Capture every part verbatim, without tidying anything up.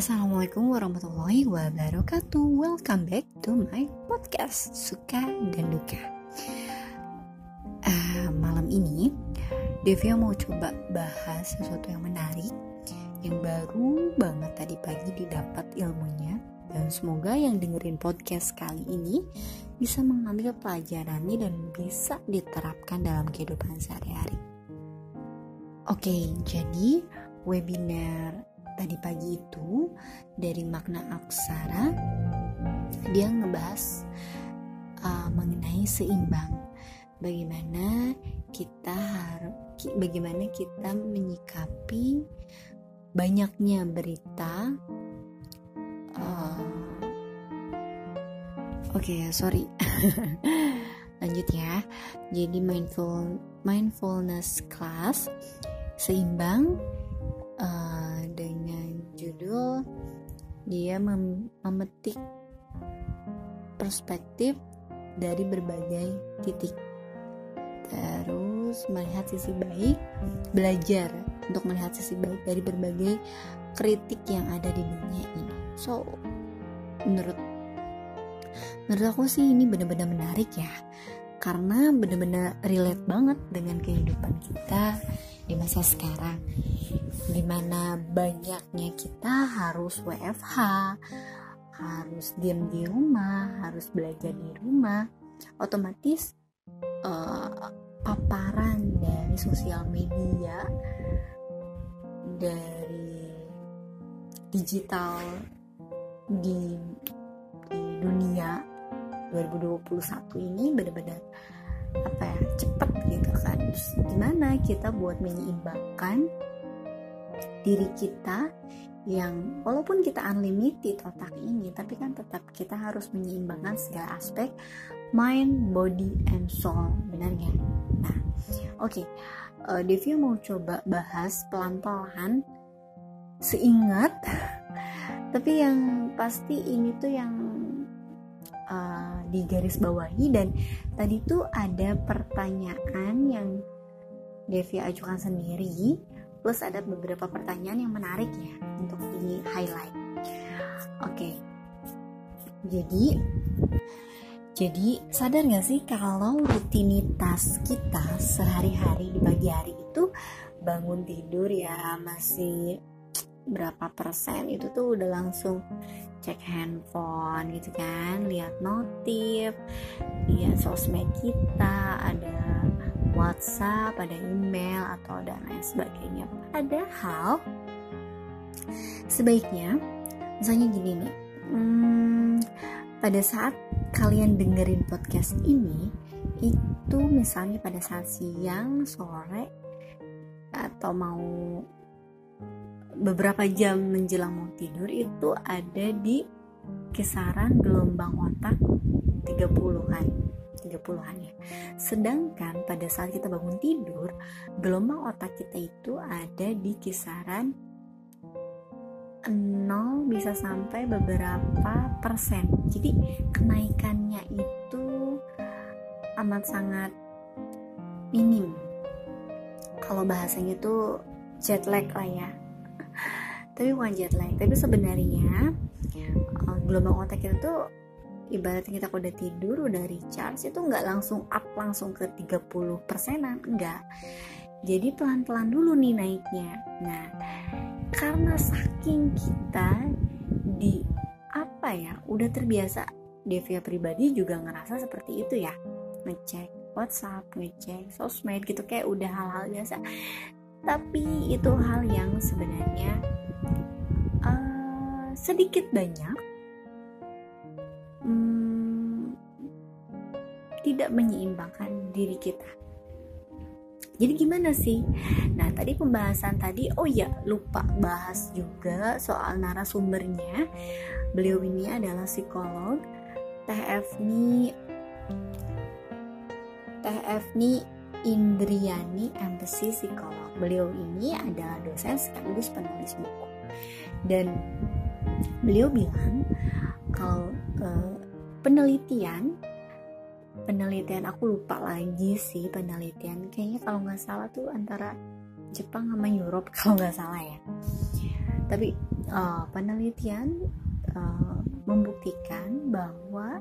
Assalamualaikum warahmatullahi wabarakatuh. Welcome back to my podcast Suka dan Luka. uh, Malam ini Devia mau coba bahas sesuatu yang menarik, yang baru banget tadi pagi didapat ilmunya. Dan semoga yang dengerin podcast kali ini bisa mengambil pelajarannya dan bisa diterapkan dalam kehidupan sehari-hari. Oke, jadi webinar tadi pagi itu dari Makna Aksara, dia ngebahas uh, mengenai seimbang, bagaimana kita harus, bagaimana kita menyikapi banyaknya berita. Uh, Oke, okay, sorry. Lanjut ya. Jadi mindful mindfulness class seimbang. Uh, dengan judul dia mem- memetik perspektif dari berbagai titik, terus melihat sisi baik, belajar untuk melihat sisi baik dari berbagai kritik yang ada di dunia ini. So menurut menurut aku sih ini benar-benar menarik ya, karena benar-benar relate banget dengan kehidupan kita di masa sekarang, dimana banyaknya kita harus W F H, harus diam di rumah, harus belajar di rumah. Otomatis uh, paparan dari sosial media, dari digital di, di dunia dua ribu dua puluh satu ini benar-benar apa ya, cepat gitu kan. Terus gimana kita buat menyeimbangkan diri kita yang walaupun kita unlimited otak ini, tapi kan tetap kita harus menyeimbangkan segala aspek mind, body, and soul, benar ya? Nah, oke, okay. uh, Devia mau coba bahas pelan-pelan, seingat, tapi yang pasti ini tuh yang Uh, di garis bawahi. Dan tadi tuh ada pertanyaan yang Devi ajukan sendiri, plus ada beberapa pertanyaan yang menarik ya untuk di highlight. Oke, okay. jadi jadi sadar nggak sih kalau rutinitas kita sehari-hari di pagi hari itu bangun tidur ya masih berapa persen, itu tuh udah langsung cek handphone gitu kan, lihat notif, lihat sosmed kita, ada WhatsApp, ada email, atau ada lain sebagainya. Padahal sebaiknya misalnya gini nih, hmm, pada saat kalian dengerin podcast ini itu misalnya pada saat siang, sore, atau mau beberapa jam menjelang mau tidur, itu ada di kisaran gelombang otak tiga puluhan ya. Sedangkan pada saat kita bangun tidur, gelombang otak kita itu ada di kisaran nol bisa sampai beberapa persen. Jadi kenaikannya itu amat sangat minim. Kalau bahasanya itu jet lag lah ya, tapi bukan jet lag, tapi sebenarnya uh, gelombang otak kita tuh ibaratnya kita udah tidur, udah recharge, itu nggak langsung up langsung ke tiga puluh persenan, enggak. Jadi pelan-pelan dulu nih naiknya. Nah, karena saking kita di apa ya, udah terbiasa, Devia pribadi juga ngerasa seperti itu ya, ngecek WhatsApp, ngecek sosmed gitu, kayak udah hal-hal biasa. Tapi itu hal yang sebenarnya uh, sedikit banyak hmm, tidak menyeimbangkan diri kita. Jadi gimana sih? Nah, tadi pembahasan tadi, oh ya lupa bahas juga soal narasumbernya. Beliau ini adalah psikolog Tifanny Tifanny Indriani Embassy, psikolog. Beliau ini adalah dosen sekaligus penulis buku, dan beliau bilang kalau eh, penelitian penelitian aku lupa lagi sih penelitian, kayaknya kalau nggak salah tuh antara Jepang sama Europe kalau nggak salah ya, Tapi uh, penelitian uh, membuktikan bahwa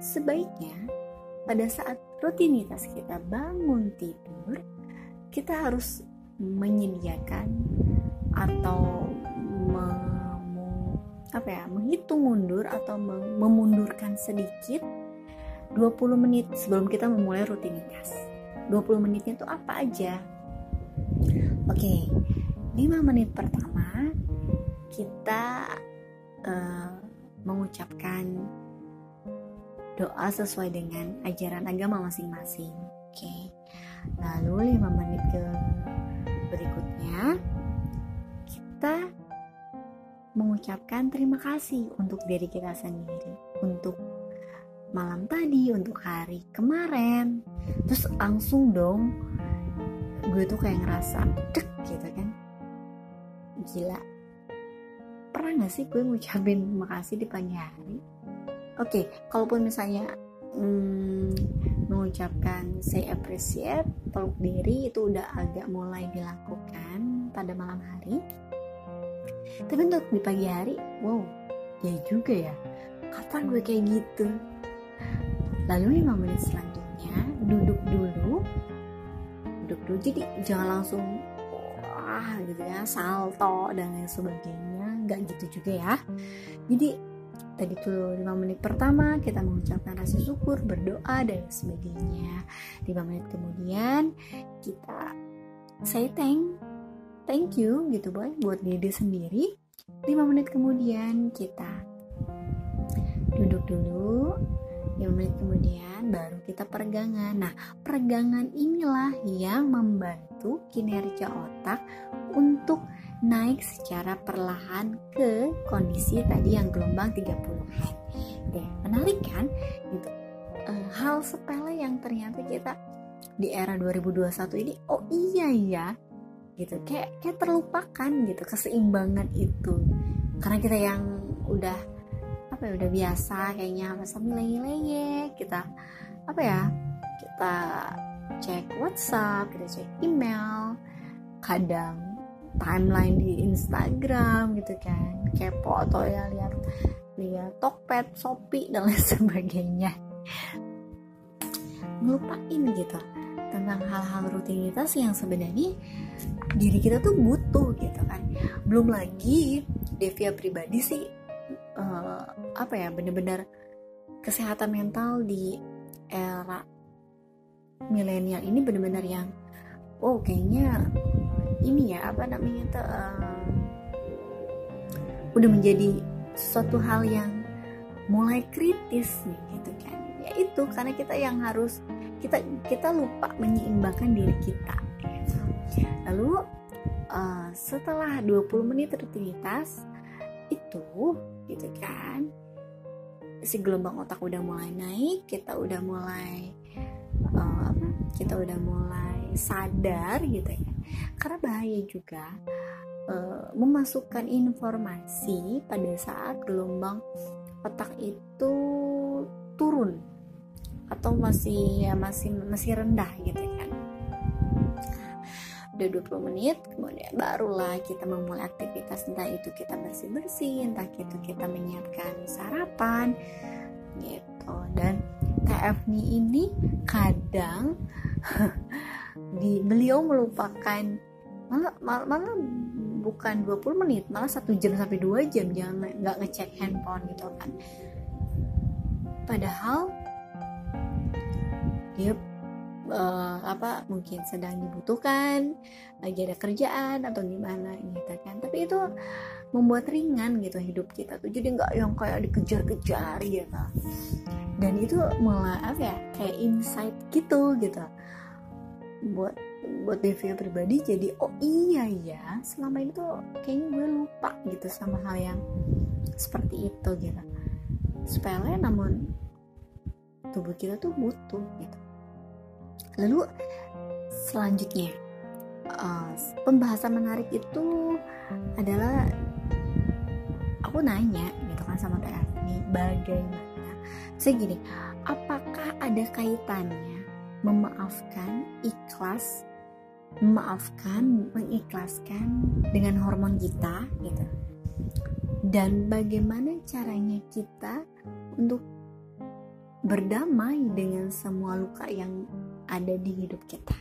sebaiknya pada saat rutinitas kita bangun tidur, kita harus menyediakan atau memu, apa ya, menghitung mundur atau memundurkan sedikit dua puluh menit sebelum kita memulai rutinitas. dua puluh menitnya itu apa aja? Oke, lima menit pertama kita uh, mengucapkan doa sesuai dengan ajaran agama masing-masing. Oke. Okay. Lalu lima menit ke berikutnya kita mengucapkan terima kasih untuk diri kita sendiri, untuk malam tadi, untuk hari kemarin. Terus langsung dong gue tuh kayak ngerasa dek gitu kan. Gila. Pernah gak sih gue ngucapin terima kasih di pagi hari? Oke, okay, kalaupun misalnya hmm, mengucapkan saya appreciate, peluk diri itu udah agak mulai dilakukan pada malam hari. Tapi untuk di pagi hari, wow, ya juga ya, kapan gue kayak gitu? Lalu lima menit selanjutnya, duduk dulu, duduk dulu, jadi jangan langsung wah gitu ya, salto dan lain sebagainya, gak gitu juga ya. Jadi tadi tuh lima menit pertama kita mengucapkan rasa syukur, berdoa dan sebagainya. lima menit kemudian kita say thank, thank you gitu boy buat diri sendiri. lima menit kemudian kita duduk dulu. lima menit kemudian baru kita peregangan. Nah, peregangan inilah yang membantu kinerja otak untuk naik secara perlahan ke kondisi tadi yang gelombang tiga puluhan. Oke, menarik kan? Gitu. E, hal sepele yang ternyata kita di era dua ribu dua puluh satu ini, oh iya ya, gitu. Kayak, kayak terlupakan gitu keseimbangan itu. Karena kita yang udah apa ya, udah biasa kayaknya sambil leye-leye kita apa ya, kita cek WhatsApp, kita cek email, kadang timeline di Instagram gitu kan, kepo atau ya lihat lihat Tokped, Shopee dan lain sebagainya, ngelupain gitu tentang hal-hal rutinitas yang sebenarnya diri kita tuh butuh gitu kan. Belum lagi Devia pribadi sih uh, apa ya, benar-benar kesehatan mental di era milenial ini benar-benar yang oh kayaknya ini ya apa namanya tuh uh, udah menjadi sesuatu hal yang mulai kritis nih gitu kan. Ya itu karena kita yang harus kita kita lupa menyeimbangkan diri kita gitu. Lalu uh, setelah dua puluh menit rutinitas itu gitu kan, si gelombang otak udah mulai naik, kita udah mulai uh, apa kita udah mulai sadar gitu ya. Karena bahaya juga e, memasukkan informasi pada saat gelombang otak itu turun atau masih ya masih masih rendah gitu kan. Udah dua puluh menit kemudian barulah kita memulai aktivitas, entah itu kita bersih-bersih, entah itu kita menyiapkan sarapan gitu. Dan T F-nya ini kadang di beliau melupakan malah, malah malah bukan dua puluh menit, malah satu jam sampai dua jam jangan enggak ngecek handphone gitu kan. Padahal dia uh, apa mungkin sedang dibutuhkan, lagi ada kerjaan atau gimana gitu kan. Tapi itu membuat ringan gitu hidup kita tuh. Jadi enggak yang kayak dikejar-kejar gitu. Dan itu malah apa ya? Kayak insight gitu gitu. buat buat Devia pribadi jadi oh iya ya, selama itu kayaknya gue lupa gitu sama hal yang seperti itu gitu. Sepele namun tubuh kita tuh butuh gitu. Lalu selanjutnya uh, pembahasan menarik itu adalah aku nanya gitu kan sama T F ini, bagaimana segini apakah ada kaitannya memaafkan, ikhlas memaafkan, mengikhlaskan dengan hormon kita gitu. Dan bagaimana caranya kita untuk berdamai dengan semua luka yang ada di hidup kita.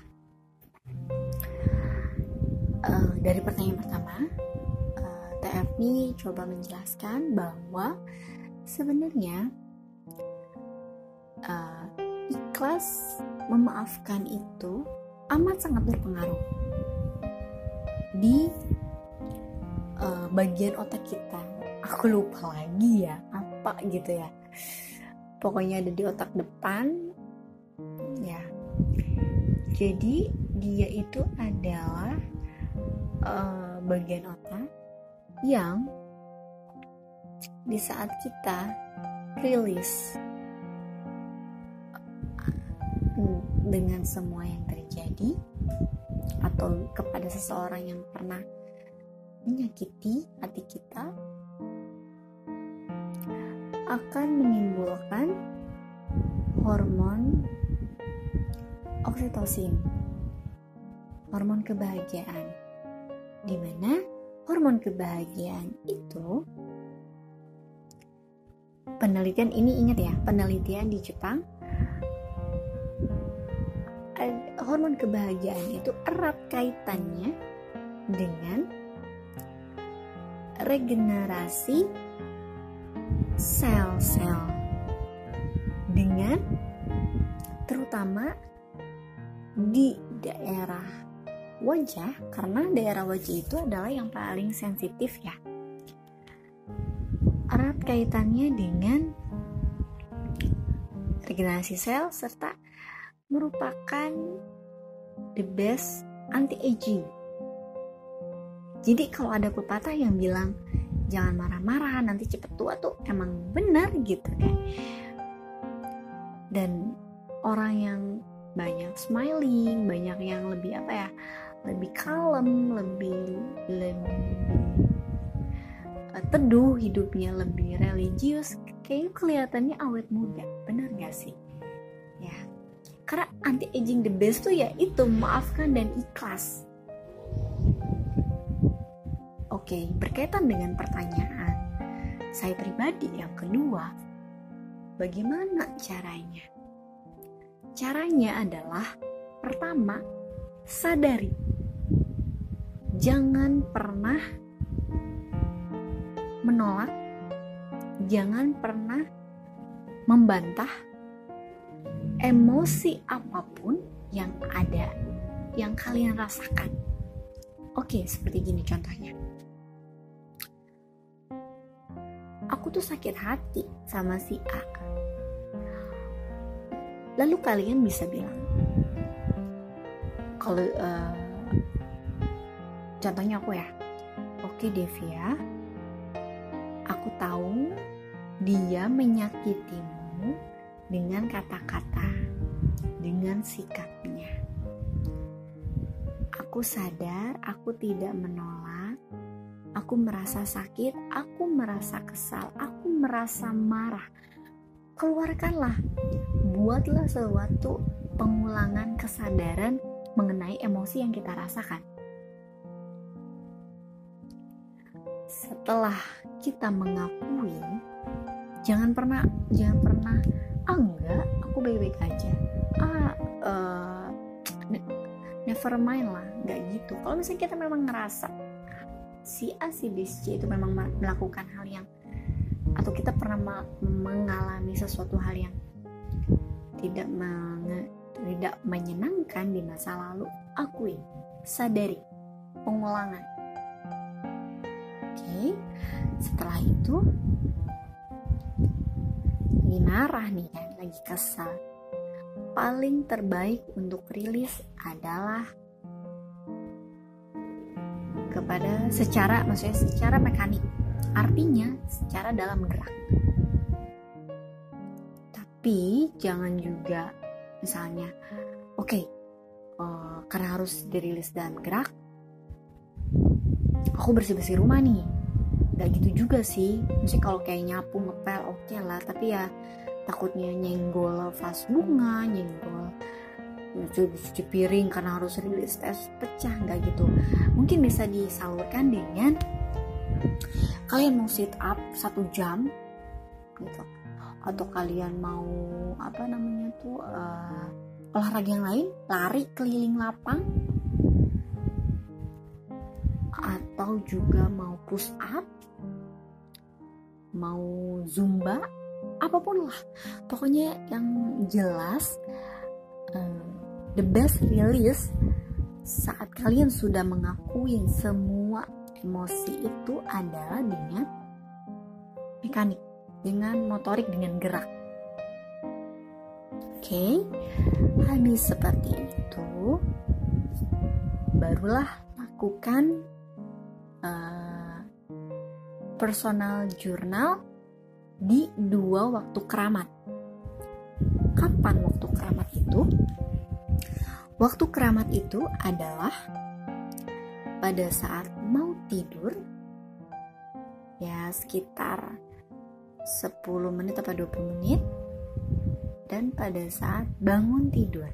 Uh, dari pertanyaan pertama, uh, T F I coba menjelaskan bahwa sebenarnya uh, ikhlas, memaafkan itu amat sangat berpengaruh di uh, bagian otak kita. Aku lupa lagi ya apa gitu ya, pokoknya ada di otak depan ya. Jadi dia itu adalah uh, bagian otak yang di saat kita rilis dengan semua yang terjadi atau kepada seseorang yang pernah menyakiti hati kita, akan menimbulkan hormon oksitosin, hormon kebahagiaan, dimana hormon kebahagiaan itu, penelitian ini ingat ya, penelitian di Jepang, hormon kebahagiaan itu erat kaitannya dengan regenerasi sel-sel, dengan terutama di daerah wajah, karena daerah wajah itu adalah yang paling sensitif ya. Erat kaitannya dengan regenerasi sel serta merupakan the best anti-aging. Jadi kalau ada pepatah yang bilang jangan marah-marah nanti cepet tua tuh emang benar gitu kan. Dan orang yang banyak smiling, banyak yang lebih apa ya, lebih kalem, lebih lebih teduh hidupnya, lebih religius, kayaknya kelihatannya awet muda, benar nggak sih? Ya. Karena anti-aging the best tuh ya itu memaafkan dan ikhlas. Oke, berkaitan dengan pertanyaan saya pribadi yang kedua, bagaimana caranya? Caranya adalah pertama, sadari. Jangan pernah menolak, jangan pernah membantah emosi apapun yang ada, yang kalian rasakan. Oke, seperti gini contohnya. Aku tuh sakit hati sama si A. Lalu kalian bisa bilang, kalau uh, contohnya aku ya, oke Devia, aku tahu dia menyakitimu dengan kata-kata, dengan sikapnya. Aku sadar, aku tidak menolak, aku merasa sakit, aku merasa kesal, aku merasa marah. Keluarkanlah, buatlah suatu pengulangan kesadaran mengenai emosi yang kita rasakan. Setelah kita mengakui, jangan pernah, jangan pernah ah enggak, aku baik-baik aja, ah uh, never mind lah, enggak gitu. Kalau misalnya kita memang ngerasa si A, si B, si C itu memang melakukan hal yang, atau kita pernah mengalami sesuatu hal yang tidak menge, tidak menyenangkan di masa lalu, akui, sadari, pengulangan. Oke, setelah itu lagi marah nih kan, lagi kesal, paling terbaik untuk rilis adalah kepada secara, maksudnya secara mekanik, artinya secara dalam gerak. Tapi jangan juga misalnya oke okay, uh, karena harus dirilis dalam gerak, aku bersih-bersih rumah nih. Gak gitu juga sih, mesti kalau kayak nyapu, ngepel, oke okay lah, tapi ya takutnya nyenggol vas bunga, nyenggol cuci piring karena harus rilis tes, pecah nggak gitu. Mungkin bisa disalurkan dengan kalian mau sit up satu jam gitu, atau kalian mau apa namanya tuh uh, olahraga yang lain, lari keliling lapang, atau juga mau push up, mau zumba, apapun lah. Pokoknya yang jelas uh, the best release saat kalian sudah mengakui semua emosi itu adalah dengan mekanik, dengan motorik, dengan gerak. Oke, okay. Habis seperti itu, barulah lakukan uh, personal journal di dua waktu keramat. Kapan waktu keramat itu? Waktu keramat itu adalah pada saat mau tidur, ya sekitar sepuluh menit atau dua puluh menit, dan pada saat bangun tidur.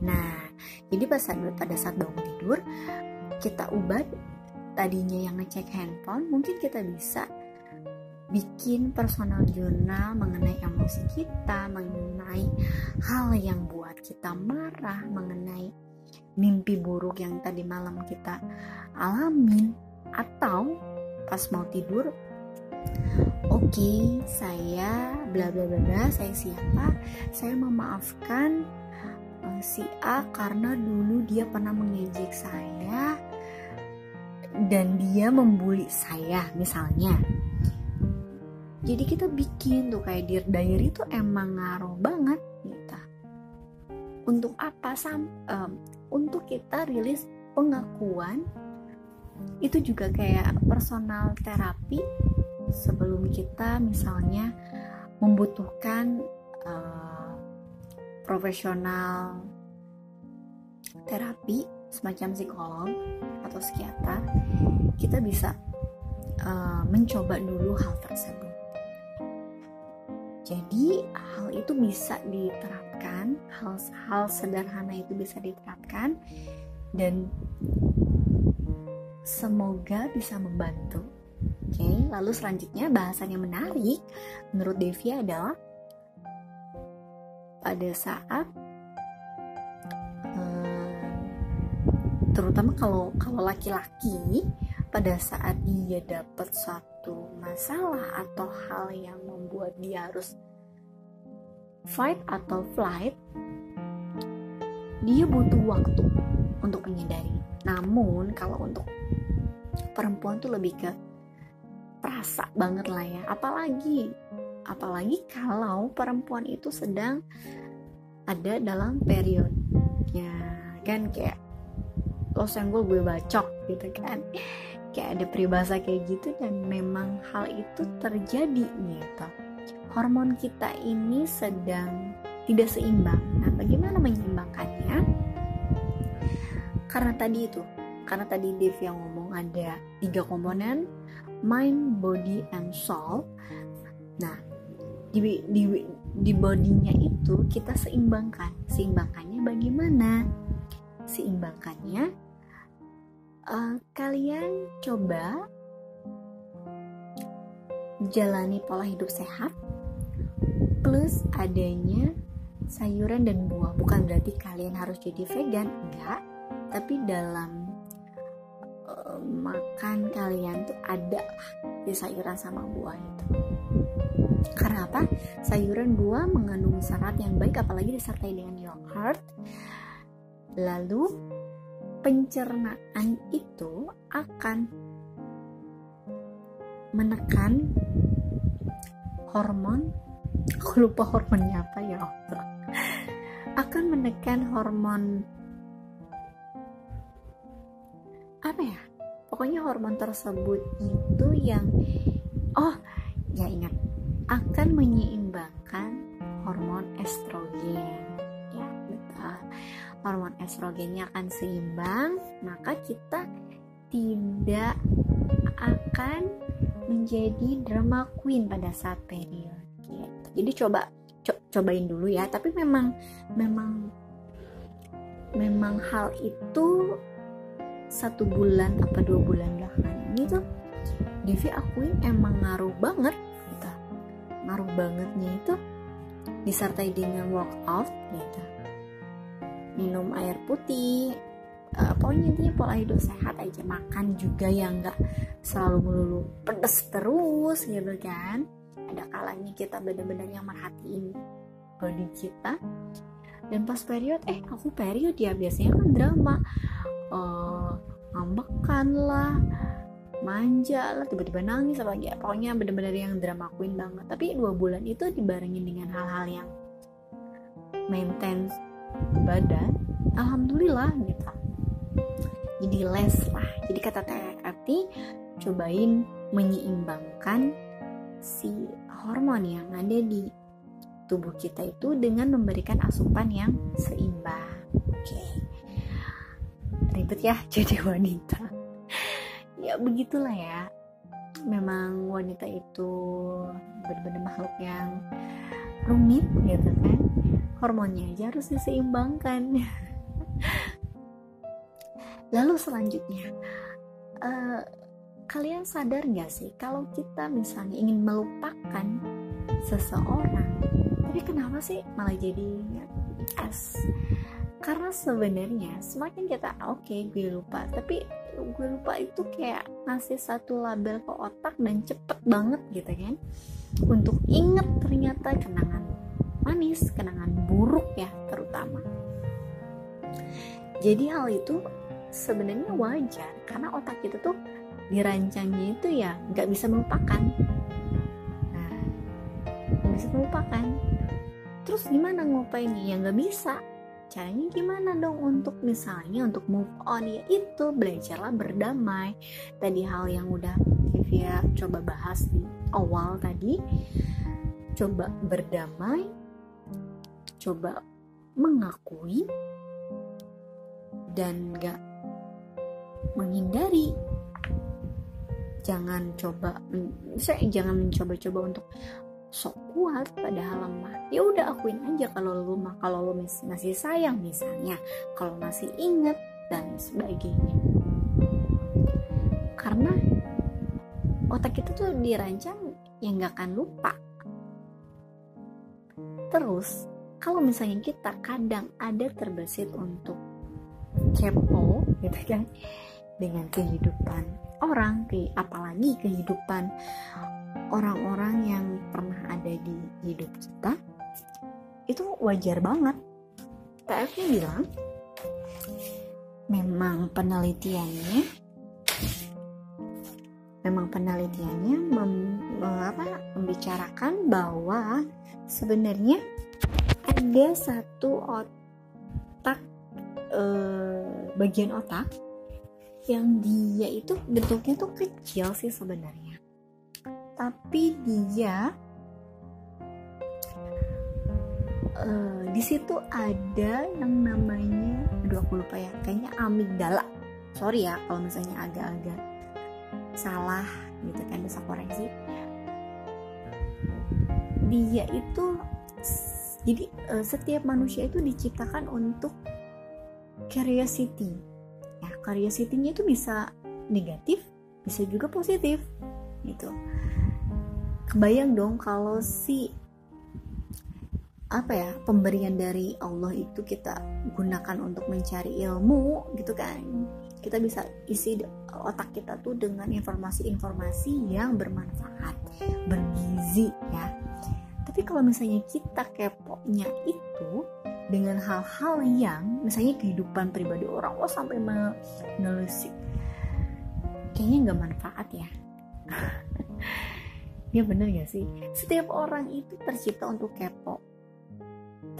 Nah, jadi pada saat, pada saat bangun tidur kita ubah tadinya yang ngecek handphone, mungkin kita bisa bikin personal journal mengenai emosi kita, mengenai hal yang buat kita marah, mengenai mimpi buruk yang tadi malam kita alamin, atau pas mau tidur, Oke, okay, saya bla bla bla, saya siapa? Saya memaafkan uh, si A karena dulu dia pernah mengejek saya dan dia membuli saya misalnya. Jadi kita bikin tuh kayak dear diary itu emang ngaruh banget gitu. Untuk apa? Sam, um, untuk kita rilis pengakuan. Itu juga kayak personal terapi. Sebelum kita misalnya membutuhkan uh, profesional terapi semacam psikolog atau psikiater, kita bisa uh, mencoba dulu hal tersebut. Jadi hal itu bisa diterapkan, hal-hal sederhana itu bisa diterapkan, dan semoga bisa membantu. Oke, okay, lalu selanjutnya bahasan yang menarik menurut Devi adalah pada saat hmm, terutama kalau kalau laki-laki, pada saat dia dapat suatu masalah atau hal yang membuat dia harus fight atau flight, dia butuh waktu untuk menyadari. Namun kalau untuk perempuan tuh lebih ke perasa banget lah ya, apalagi apalagi kalau perempuan itu sedang ada dalam period, ya kan, kayak lo senggol gue bacok gitu kan, kayak ada peribahasa kayak gitu, dan memang hal itu terjadi gitu. Hormon kita ini sedang tidak seimbang. Nah, bagaimana menyeimbangkannya? Karena tadi itu, karena tadi Dev yang ngomong ada tiga komponen: mind, body, and soul. Nah, di, di, di bodinya itu kita seimbangkan. Seimbangkannya bagaimana? Seimbangkannya uh, kalian coba jalani pola hidup sehat plus adanya sayuran dan buah. Bukan berarti kalian harus jadi vegan, enggak, tapi dalam makan kalian tuh ada di sayuran sama buah itu. Karena apa? Sayuran buah mengandung serat yang baik, apalagi disertai dengan yogurt. Lalu pencernaan itu akan menekan hormon, aku lupa hormonnya apa ya, akan menekan hormon apa ya, pokoknya hormon tersebut itu yang oh ya ingat akan menyeimbangkan hormon estrogen, ya betul, hormon estrogennya akan seimbang, maka kita tidak akan menjadi drama queen pada saat period gitu. Jadi coba co- cobain dulu ya, tapi memang memang memang hal itu satu bulan apa dua bulan belakangan ini tuh Devi akuin emang ngaruh banget gitu. Ngaruh bangetnya itu disertai dengan workout gitu, minum air putih, uh, pokoknya dia pola hidup sehat aja, makan juga yang nggak selalu melulu pedes terus gitu kan. Ada kalanya kita benar-benar yang merhatiin body kita. Dan pas period, eh aku period ya, biasanya kan drama, Uh, ngambekan lah, manja lah, tiba-tiba nangis apalagi, pokoknya bener-bener yang drama queen banget. Tapi dua bulan itu dibarengin dengan hal-hal yang maintain badan, alhamdulillah gitu, jadi les lah. Jadi kata T R T, cobain menyeimbangkan si hormon yang ada di tubuh kita itu dengan memberikan asupan yang seimbang. Oke okay. Ribet ya jadi wanita. Ya begitulah ya, memang wanita itu benar-benar makhluk yang rumit gitu kan, hormonnya aja harus diseimbangkan. Lalu selanjutnya, uh, kalian sadar gak sih kalau kita misalnya ingin melupakan seseorang, tapi kenapa sih malah jadi es? Karena sebenarnya semakin kita oke okay, gue lupa, tapi gue lupa itu kayak ngasih satu label ke otak dan cepet banget gitu kan untuk inget ternyata kenangan manis, kenangan buruk ya terutama. Jadi hal itu sebenarnya wajar karena otak kita tuh dirancangnya itu ya nggak bisa melupakan, nah nggak bisa melupakan. Terus gimana ngelupainnya? Ya nggak bisa. Caranya gimana dong untuk misalnya untuk move on, yaitu belajarlah berdamai. Tadi hal yang udah Divya coba bahas di awal tadi, coba berdamai, coba mengakui dan gak menghindari. Jangan coba, saya jangan mencoba-coba untuk sok kuat, padahal lemah. Ya udah akuin aja kalau lu lemah, kalau lu masih sayang misalnya, kalau masih inget dan sebagainya. Karena otak kita tuh dirancang yang nggak akan lupa. Terus kalau misalnya kita kadang ada terbesit untuk kepo gitu kan dengan kehidupan orang, ke apalagi kehidupan orang-orang yang pernah ada di hidup kita, itu wajar banget. T F-nya bilang memang penelitiannya memang penelitiannya mem, apa, membicarakan bahwa sebenarnya ada satu otak eh, bagian otak yang dia itu bentuknya tuh kecil sih sebenarnya, tapi dia uh, di situ ada yang namanya, aduh aku lupa ya, kayaknya amigdala. Sorry ya kalau misalnya agak-agak salah gitu kan, bisa koreksi. Dia itu jadi uh, setiap manusia itu diciptakan untuk curiosity. Nah, curiosity-nya itu bisa negatif, bisa juga positif gitu. Kebayang dong kalau si apa ya, pemberian dari Allah itu kita gunakan untuk mencari ilmu gitu kan. Kita bisa isi otak kita tuh dengan informasi-informasi yang bermanfaat, bergizi ya. Tapi kalau misalnya kita keponya itu dengan hal-hal yang misalnya kehidupan pribadi orang, oh sampai menelisik, kayaknya nggak manfaat ya. Ya bener gak sih? Setiap orang itu tercipta untuk kepo,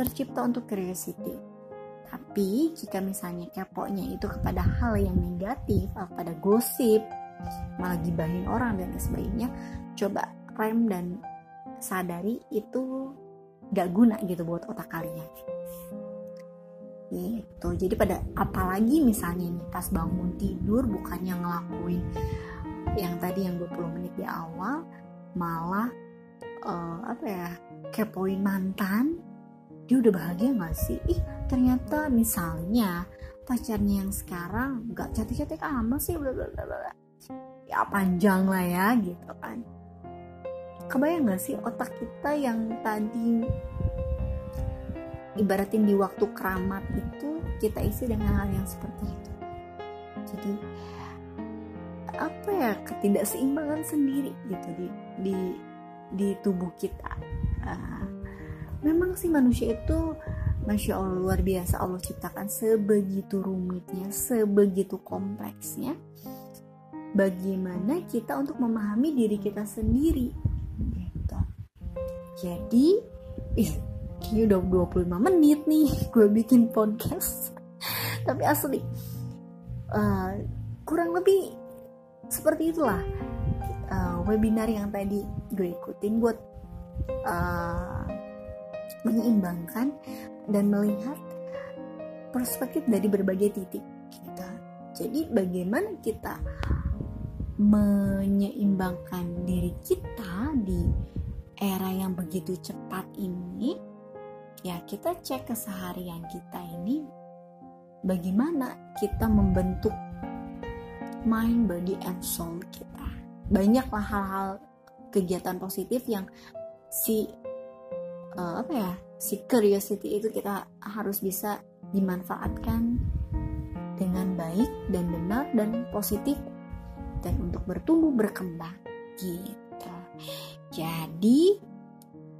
tercipta untuk curiosity. Tapi jika misalnya keponya itu kepada hal yang negatif, kepada gosip, malah gibahin orang dan sebagainya, coba rem dan sadari itu gak guna gitu buat otak kalian gitu. Jadi pada apalagi misalnya nih pas bangun tidur, bukannya ngelakuin yang tadi yang dua puluh menit di awal, malah uh, apa ya, kepoin mantan di dia udah bahagia gak sih? Ih, ternyata misalnya pacarnya yang sekarang gak cantik-cantik amat sih, blablabla. Ya panjang lah ya gitu kan. Kebayang gak sih otak kita yang tadi ibaratin di waktu keramat itu kita isi dengan hal yang seperti itu. Jadi apa ya, ketidakseimbangan sendiri gitu di di di tubuh kita. Uh, memang sih manusia itu Masya Allah luar biasa, Allah ciptakan sebegitu rumitnya, sebegitu kompleksnya. Bagaimana kita untuk memahami diri kita sendiri gitu. Jadi ih, kayaknya udah dua puluh lima menit nih gue bikin podcast. Tapi asli uh, kurang lebih seperti itulah uh, webinar yang tadi gue ikutin buat uh, menyeimbangkan dan melihat perspektif dari berbagai titik kita. Jadi bagaimana kita menyeimbangkan diri kita di era yang begitu cepat ini? Ya kita cek keseharian kita ini, bagaimana kita membentuk mind, body, and soul kita. Banyaklah hal-hal kegiatan positif yang si uh, apa ya si curiosity itu kita harus bisa dimanfaatkan dengan baik dan benar dan positif dan untuk bertumbuh berkembang gitu. Jadi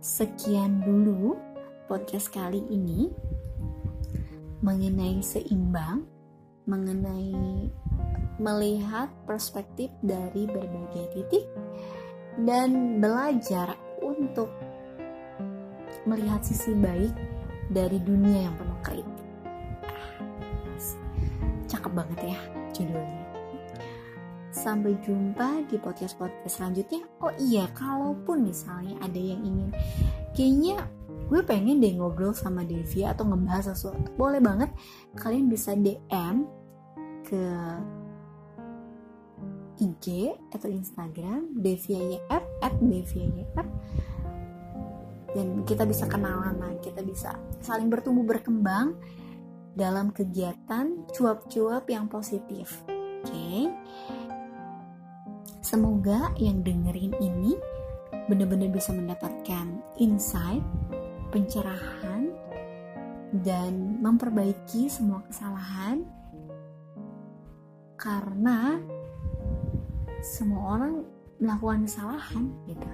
sekian dulu podcast kali ini mengenai seimbang, mengenai melihat perspektif dari berbagai titik dan belajar untuk melihat sisi baik dari dunia yang penuh kritik. Cakep banget ya judulnya. Sampai jumpa di podcast-podcast selanjutnya. Oh iya, kalaupun misalnya ada yang ingin, kayaknya gue pengen deh ngobrol sama Devi atau ngebahas sesuatu, boleh banget. Kalian bisa D M ke I G atau Instagram deviayf at deviayf dan kita bisa kenalan lah, kita bisa saling bertumbuh berkembang dalam kegiatan cuap-cuap yang positif. Oke, okay? Semoga yang dengerin ini benar-benar bisa mendapatkan insight, pencerahan, dan memperbaiki semua kesalahan, karena semua orang melakukan kesalahan gitu,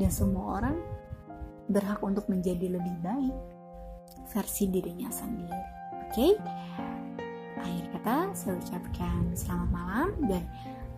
dan semua orang berhak untuk menjadi lebih baik versi dirinya sendiri. Oke, okay? Akhir kata saya ucapkan selamat malam dan